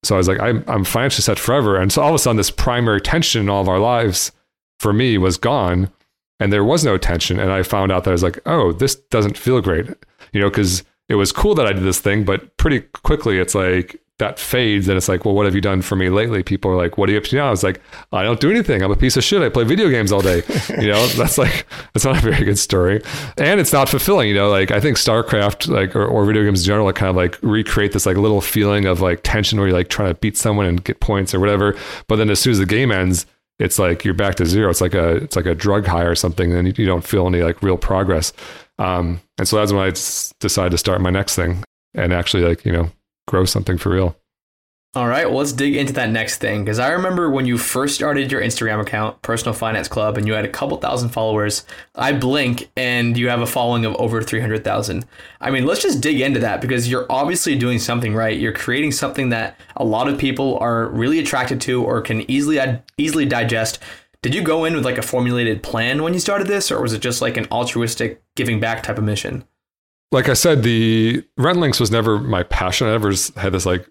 So I was like, I'm financially set forever. And so all of a sudden, this primary tension in all of our lives for me was gone, and there was no tension. And I found out that I was like, oh, this doesn't feel great, you know, because it was cool that I did this thing, but pretty quickly it's like that fades. And it's like, well, what have you done for me lately? People are like, what are you up to now? I was like, I don't do anything. I'm a piece of shit. I play video games all day. You know, that's like, that's not a very good story. And it's not fulfilling, you know, like I think StarCraft, like, or video games in general, like, kind of like recreate this like little feeling of like tension where you're like trying to beat someone and get points or whatever. But then as soon as the game ends, it's like, you're back to zero. It's like a drug high or something. And you don't feel any like real progress. And so that's when I decided to start my next thing and actually like, you know, grow something for real. All right, well, let's dig into that next thing, because I remember when you first started your Instagram account, Personal Finance Club, and you had a couple thousand followers. I blink and you have a following of over 300,000. I mean, let's just dig into that, because you're obviously doing something right. You're creating something that a lot of people are really attracted to or can easily digest. Did you go in with like a formulated plan when you started this, or was it just like an altruistic giving back type of mission? Like I said, the Rentlinx was never my passion. I never had this like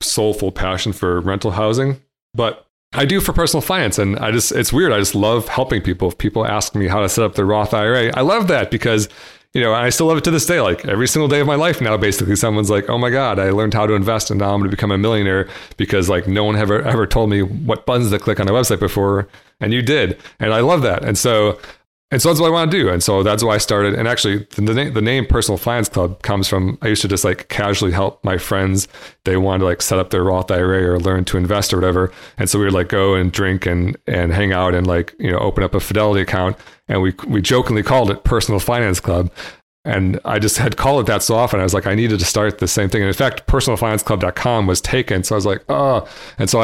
soulful passion for rental housing, but I do for personal finance. And I just, it's weird. I just love helping people. If people ask me how to set up their Roth IRA, I love that, because, you know, I still love it to this day. Like every single day of my life now, basically someone's like, oh my God, I learned how to invest and now I'm going to become a millionaire, because like no one ever told me what buttons to click on a website before. And you did. And I love that. And so that's what I want to do. And so that's why I started. And actually, the name Personal Finance Club comes from, I used to just like casually help my friends. They wanted to like set up their Roth IRA or learn to invest or whatever. And so we would like go and drink and hang out and like, you know, open up a Fidelity account. And we jokingly called it Personal Finance Club. And I just had called it that so often. I was like, I needed to start the same thing. And in fact, personalfinanceclub.com was taken. So I was like, oh. And so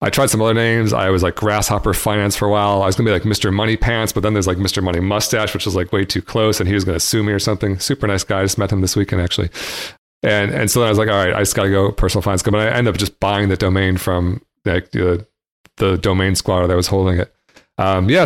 I tried some other names. I was like Grasshopper Finance for a while. I was gonna be like Mr. Money Pants, but then there's like Mr. Money Mustache, which is like way too close, and he was gonna sue me or something. Super nice guy. I just met him this weekend actually. And so then I was like, all right, I just gotta go Personal Finance Club. And I ended up just buying the domain from like the domain squatter that was holding it.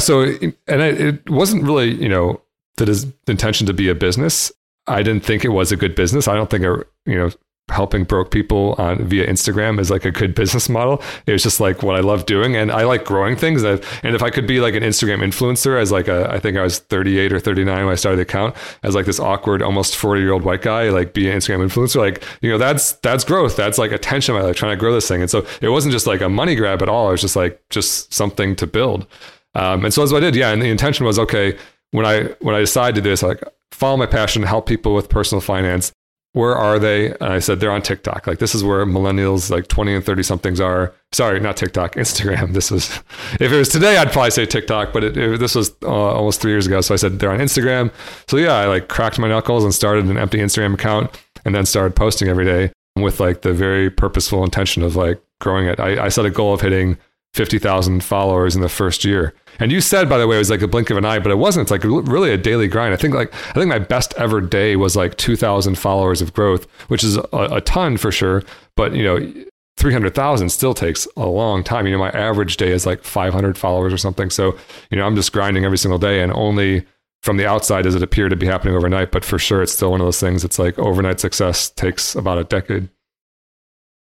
So it wasn't really, you know, the intention to be a business. I didn't think it was a good business. I don't think it, you know, helping broke people on via Instagram is like a good business model. It was just like what I love doing, and I like growing things. And if I could be like an Instagram influencer as like I think I was 38 or 39 when I started the account, as like this awkward, almost 40-year-old white guy, like be an Instagram influencer, like, you know, that's growth. That's like attention. I'm like trying to grow this thing. And so it wasn't just like a money grab at all. It was just like, just something to build. And so that's what I did. Yeah. And the intention was, okay, when I decided to do this, like follow my passion, help people with personal finance. Where are they? And I said, they're on TikTok. Like, this is where millennials, like 20 and 30 somethings are. Sorry, not TikTok, Instagram. This was, if it was today, I'd probably say TikTok, but this was almost 3 years ago. So I said, they're on Instagram. So yeah, I like cracked my knuckles and started an empty Instagram account and then started posting every day with like the very purposeful intention of like growing it. I set a goal of hitting 50,000 followers in the first year. And you said, by the way, it was like a blink of an eye, but it wasn't. It's like really a daily grind. I think my best ever day was like 2,000 followers of growth, which is a ton for sure. But, you know, 300,000 still takes a long time. You know, my average day is like 500 followers or something. So, you know, I'm just grinding every single day, and only from the outside does it appear to be happening overnight. But for sure, it's still one of those things. It's like overnight success takes about a decade.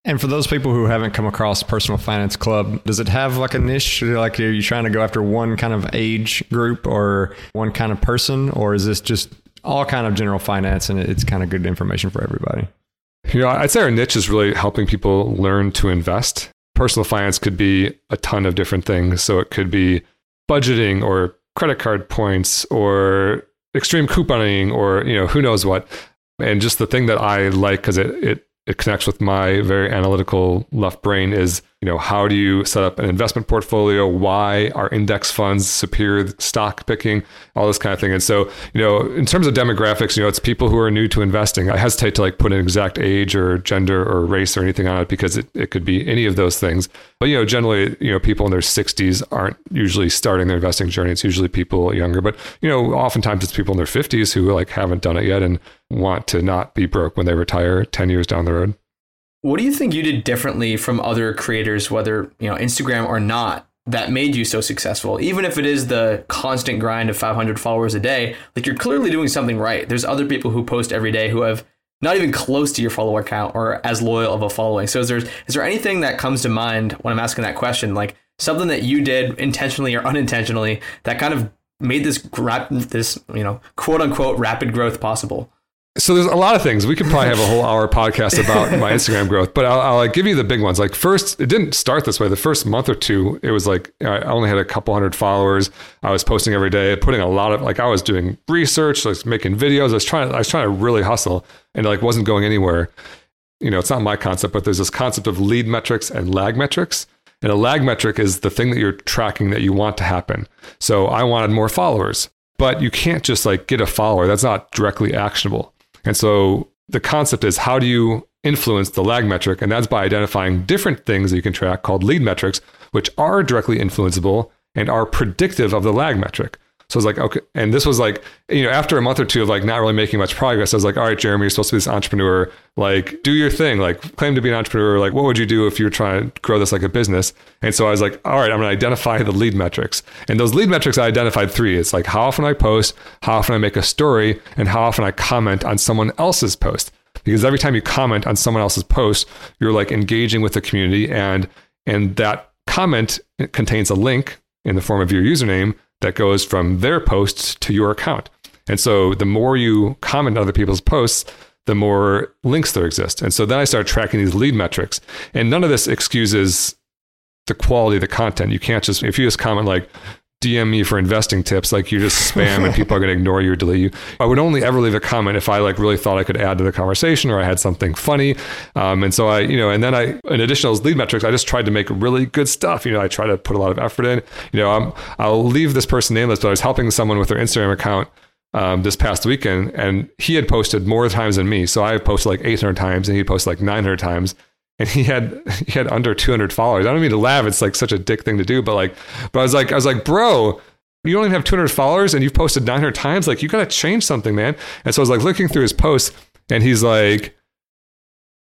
And for those people who haven't come across Personal Finance Club, does it have like a niche? Like, are you trying to go after one kind of age group or one kind of person? Or is this just all kind of general finance and it's kind of good information for everybody? You know, I'd say our niche is really helping people learn to invest. Personal finance could be a ton of different things. So it could be budgeting or credit card points or extreme couponing or, you know, who knows what. And just the thing that I like, because it connects with my very analytical left brain, is, you know, how do you set up an investment portfolio? Why are index funds superior stock picking? All this kind of thing. And so, you know, in terms of demographics, you know, it's people who are new to investing. I hesitate to like put an exact age or gender or race or anything on it, because it could be any of those things. But, you know, generally, you know, people in their 60s aren't usually starting their investing journey. It's usually people younger, but, you know, oftentimes it's people in their 50s who like haven't done it yet and want to not be broke when they retire 10 years down the road. What do you think you did differently from other creators, whether, you know, Instagram or not, that made you so successful, even if it is the constant grind of 500 followers a day. Like, you're clearly doing something right. There's other people who post every day who have not even close to your follower count or as loyal of a following. So is there anything that comes to mind when I'm asking that question, like something that you did intentionally or unintentionally that kind of made this, you know, quote unquote rapid growth possible? So there's a lot of things. We could probably have a whole hour podcast about my Instagram growth, but I'll give you the big ones. Like, first, it didn't start this way. The first month or two, it was like, I only had a couple hundred followers. I was posting every day, putting a lot of, like, I was doing research, like making videos. I was trying to really hustle, and like wasn't going anywhere. You know, it's not my concept, but there's this concept of lead metrics and lag metrics. And a lag metric is the thing that you're tracking that you want to happen. So I wanted more followers, but you can't just like get a follower. That's not directly actionable. And so the concept is, how do you influence the lag metric? And that's by identifying different things that you can track called lead metrics, which are directly influenceable and are predictive of the lag metric. So I was like, okay. And this was like, you know, after a month or two of like not really making much progress, I was like, all right, Jeremy, you're supposed to be this entrepreneur, like do your thing, like claim to be an entrepreneur. Like, what would you do if you were trying to grow this like a business? And so I was like, all right, I'm going to identify the lead metrics. And those lead metrics, I identified three. It's like how often I post, how often I make a story, and how often I comment on someone else's post. Because every time you comment on someone else's post, you're like engaging with the community, and that comment contains a link in the form of your username that goes from their posts to your account. And so the more you comment on other people's posts, the more links there exist. And so then I started tracking these lead metrics. And none of this excuses the quality of the content. You can't just, if you just comment like, DM me for investing tips, like you're just spam and people are going to ignore you or delete you. I would only ever leave a comment if I like really thought I could add to the conversation or I had something funny. And so I, you know, and then I, in addition to those lead metrics, I just tried to make really good stuff. You know, I try to put a lot of effort in. You know, I'll leave this person nameless, but I was helping someone with their Instagram account this past weekend, and he had posted more times than me. So I posted like 800 times and he posted like 900 times. And he had under 200 followers. I don't mean to laugh. It's like such a dick thing to do, but I was like, bro, you don't even have 200 followers and you've posted 900 times. Like, you got to change something, man. And so I was like looking through his posts, and he's like,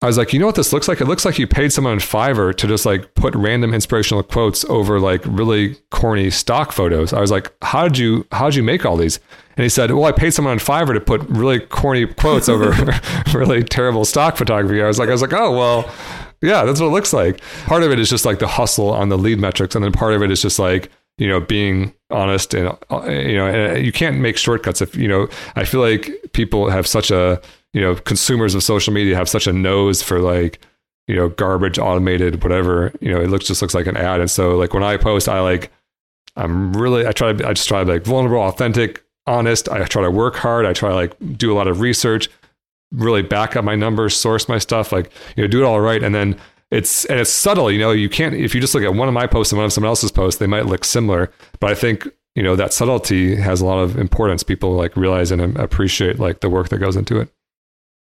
I was like, you know what this looks like? It looks like you paid someone on Fiverr to just like put random inspirational quotes over like really corny stock photos. I was like, how'd you make all these? And he said, well, I paid someone on Fiverr to put really corny quotes over really terrible stock photography. I was like, oh, well, yeah, that's what it looks like. Part of it is just like the hustle on the lead metrics. And then part of it is just like, you know, being honest, and, you know, and you can't make shortcuts. If, you know, I feel like people have such a, you know, consumers of social media have such a nose for like, you know, garbage, automated, whatever, you know, it just looks like an ad. And so like when I post, I just try to be like vulnerable, authentic, honest. I try to work hard. I try to like do a lot of research, really back up my numbers, source my stuff, like, you know, do it all right. And then it's subtle, you know, you can't, if you just look at one of my posts and one of someone else's posts, they might look similar, but I think, you know, that subtlety has a lot of importance. People like realize and appreciate like the work that goes into it.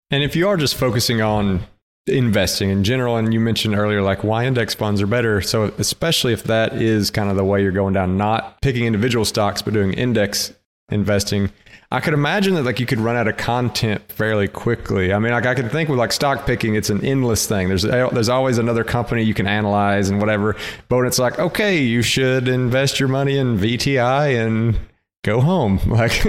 And if you are just focusing on investing in general, and you mentioned earlier, like why index funds are better. So especially if that is kind of the way you're going down, not picking individual stocks, but doing index investing, I could imagine that like you could run out of content fairly quickly. I mean, like I can think with like stock picking, it's an endless thing. There's always another company you can analyze and whatever, but it's like, okay, you should invest your money in VTI and go home. Like,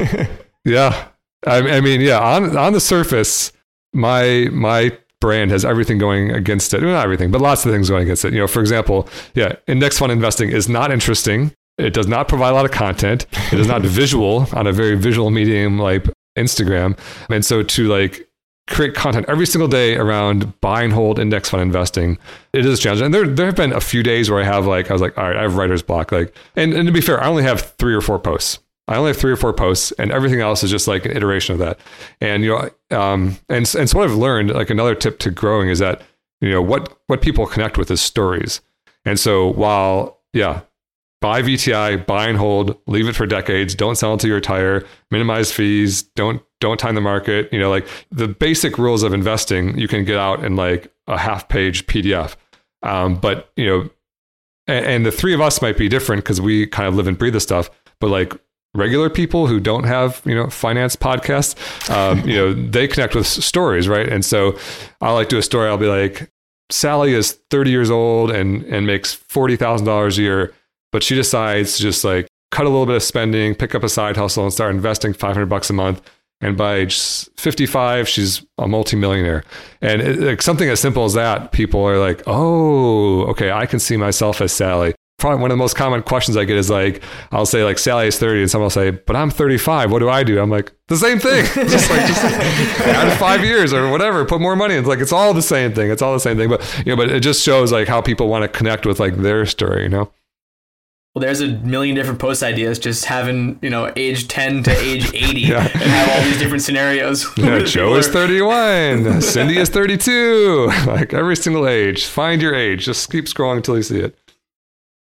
yeah, I mean, yeah, on the surface, my brand has everything going against it. Well, not everything, but lots of things going against it. You know, for example, yeah, index fund investing is not interesting. It does not provide a lot of content. It is not visual on a very visual medium like Instagram. And so to like create content every single day around buy and hold index fund investing, it is challenging. And there have been a few days where I was like, all right, I have writer's block. Like, and to be fair, I only have three or four posts, and everything else is just like an iteration of that. And, you know, and so what I've learned, like another tip to growing is that, you know, what people connect with is stories. And so while, yeah, buy VTI, buy and hold, leave it for decades, don't sell until you retire, minimize fees, don't time the market. You know, like the basic rules of investing, you can get out in like a half-page PDF. But, you know, and the three of us might be different because we kind of live and breathe this stuff, but like regular people who don't have, you know, finance podcasts, you know, they connect with stories, right? And so I'll like do a story, I'll be like, Sally is 30 years old and makes $40,000 a year. But she decides to just like cut a little bit of spending, pick up a side hustle and start investing $500 a month. And by age 55, she's a multimillionaire. And it, like something as simple as that, people are like, oh, okay, I can see myself as Sally. Probably one of the most common questions I get is like, I'll say like Sally is 30 and someone will say, but I'm 35. What do I do? I'm like, the same thing. just like add 5 years or whatever, put more money in. It's like, it's all the same thing. It's all the same thing. But, you know, but it just shows like how people want to connect with like their story, you know? Well, there's a million different post ideas, just having, you know, age 10 to age 80 yeah. and have all these different scenarios. Yeah, Joe is 31. Cindy is 32. Like every single age, find your age. Just keep scrolling until you see it.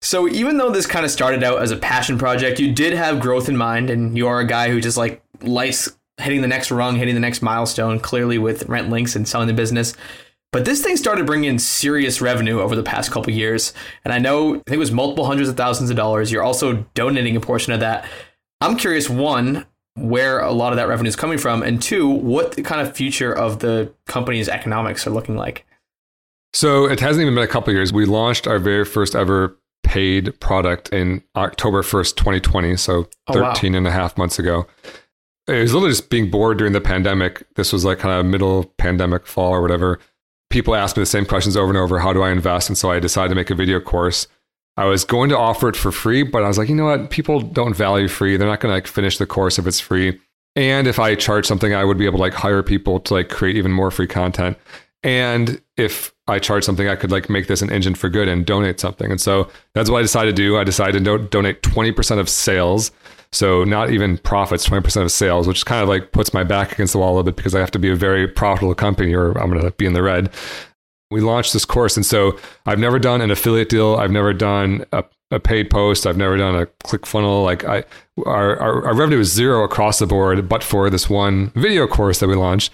So even though this kind of started out as a passion project, you did have growth in mind, and you are a guy who just like likes hitting the next rung, hitting the next milestone, clearly with Rentlinx and selling the business. But this thing started bringing in serious revenue over the past couple of years. And I know, I think it was multiple hundreds of thousands of dollars. You're also donating a portion of that. I'm curious, one, where a lot of that revenue is coming from, and two, what the kind of future of the company's economics are looking like. So it hasn't even been a couple of years. We launched our very first ever paid product in October 1st, 2020. So 13 and a half months ago. It was literally just being bored during the pandemic. This was like kind of middle pandemic fall or whatever. People asked me the same questions over and over. How do I invest? And so I decided to make a video course. I was going to offer it for free, but I was like, you know what? People don't value free. They're not going to like finish the course if it's free. And if I charge something, I would be able to like hire people to like create even more free content. And if I charge something, I could like make this an engine for good and donate something. And so that's what I decided to do. I decided to donate 20% of sales. So not even profits, 20% of sales, which kind of like puts my back against the wall a little bit because I have to be a very profitable company or I'm going to be in the red. We launched this course. And so I've never done an affiliate deal. I've never done a paid post. I've never done a ClickFunnel. Like our revenue is zero across the board, but for this one video course that we launched.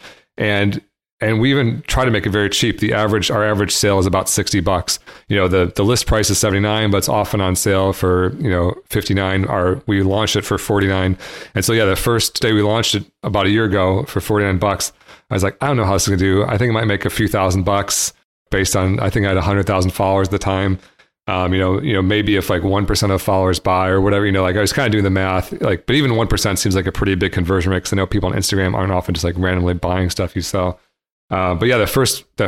And we even try to make it very cheap. Our average sale is about $60. You know, the list price is $79, but it's often on sale for, you know, $59. We launched it for $49. And so, yeah, the first day we launched it about a year ago for $49, I was like, I don't know how this is going to do. I think I might make a few $1,000s based on, I think I had 100,000 followers at the time. You know, maybe if like 1% of followers buy or whatever, you know, like I was kind of doing the math, like, but even 1% seems like a pretty big conversion rate because I know people on Instagram aren't often just like randomly buying stuff you sell. But yeah, that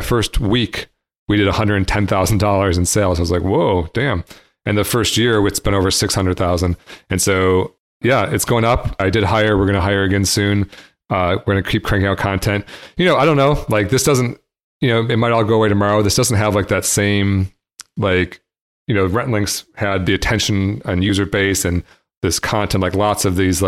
first week we did $110,000 in sales. I was like, whoa, damn. And the first year it's been over $600,000. And so, yeah, it's going up. I did hire. We're going to hire again soon. We're going to keep cranking out content. You know, I don't know, like this doesn't, you know, it might all go away tomorrow. This doesn't have like that same, like, you know, Rentlinx had the attention and user base and this content, like lots of these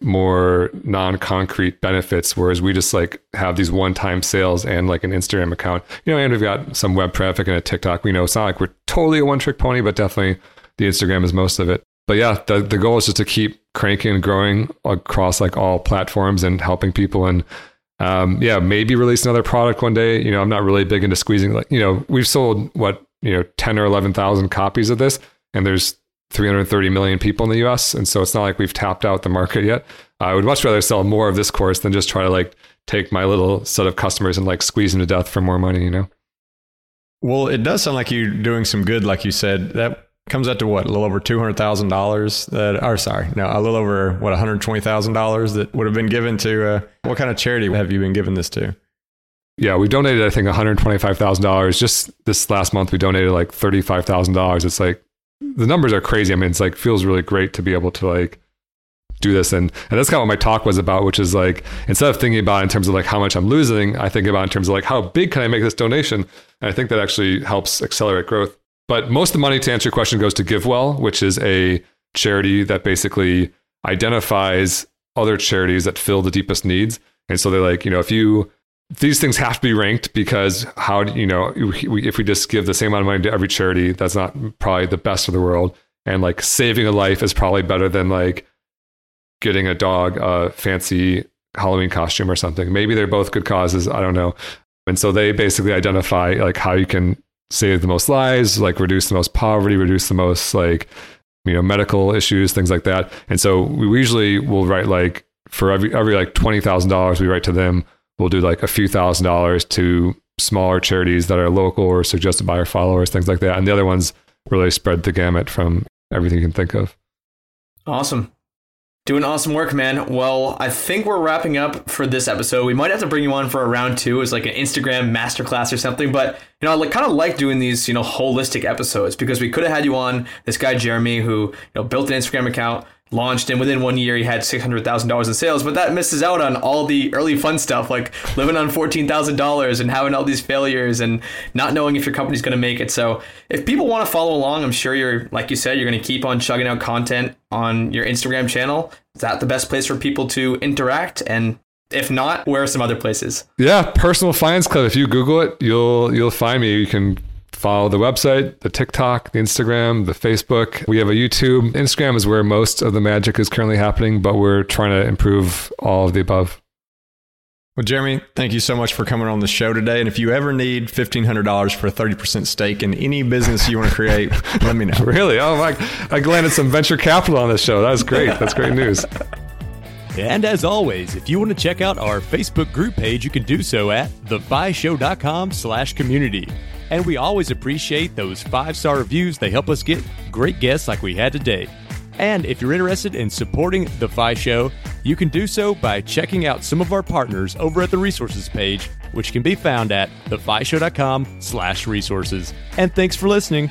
more non-concrete benefits, whereas we just like have these one-time sales and like an Instagram account, you know, and we've got some web traffic and a TikTok. We know it's not like we're totally a one-trick pony, but definitely the Instagram is most of it. But yeah, the goal is just to keep cranking and growing across like all platforms and helping people. And yeah, maybe release another product one day. You know, I'm not really big into squeezing, like, you know, we've sold 10 or 11,000 copies of this, and there's 330 million people in the US. And so it's not like we've tapped out the market yet. I would much rather sell more of this course than just try to like take my little set of customers and like squeeze them to death for more money, you know? Well, it does sound like you're doing some good. Like you said, that comes out to what? A little over $200,000 a little over what? $120,000 that would have been given to, what kind of charity have you been giving this to? Yeah, we donated, I think $125,000. Just this last month, we donated like $35,000. It's like, the numbers are crazy. I mean, it's like, feels really great to be able to like do this. And that's kind of what my talk was about, which is like, instead of thinking about in terms of like how much I'm losing, I think about in terms of like, how big can I make this donation? And I think that actually helps accelerate growth. But most of the money, to answer your question, goes to GiveWell, which is a charity that basically identifies other charities that fill the deepest needs. And so they're like, you know, these things have to be ranked because how do you know if we just give the same amount of money to every charity, that's not probably the best of the world. And like saving a life is probably better than like getting a dog a fancy Halloween costume or something. Maybe they're both good causes. I don't know. And so they basically identify like how you can save the most lives, like reduce the most poverty, reduce the most like, you know, medical issues, things like that. And so we usually will write like for every like $20,000 we write to them. We'll do like a few $1,000s to smaller charities that are local or suggested by our followers, things like that. And the other ones really spread the gamut from everything you can think of. Awesome. Doing awesome work, man. Well, I think we're wrapping up for this episode. We might have to bring you on for a round two as like an Instagram masterclass or something. But, you know, I kind of like doing these, you know, holistic episodes, because we could have had you on this guy, Jeremy, who, you know, built an Instagram account, launched, and within 1 year he had $600,000 in sales, but that misses out on all the early fun stuff, like living on $14,000 and having all these failures and not knowing if your company's going to make it. So if people want to follow along, I'm sure you're, like you said, you're going to keep on chugging out content on your Instagram channel. Is that the best place for people to interact? And if not, where are some other places? Yeah, Personal Finance Club. If you Google it, you'll find me. You can follow the website, the TikTok, the Instagram, the Facebook. We have a YouTube. Instagram is where most of the magic is currently happening, but we're trying to improve all of the above. Well, Jeremy, thank you so much for coming on the show today. And if you ever need $1,500 for a 30% stake in any business you want to create, let me know. Really? Oh, Mike, I landed some venture capital on this show. That was great. That's great news. And as always, if you want to check out our Facebook group page, you can do so at thefishow.com/community. And we always appreciate those 5-star reviews. They help us get great guests like we had today. And if you're interested in supporting The Fi Show, you can do so by checking out some of our partners over at the resources page, which can be found at thefishow.com/resources. And thanks for listening.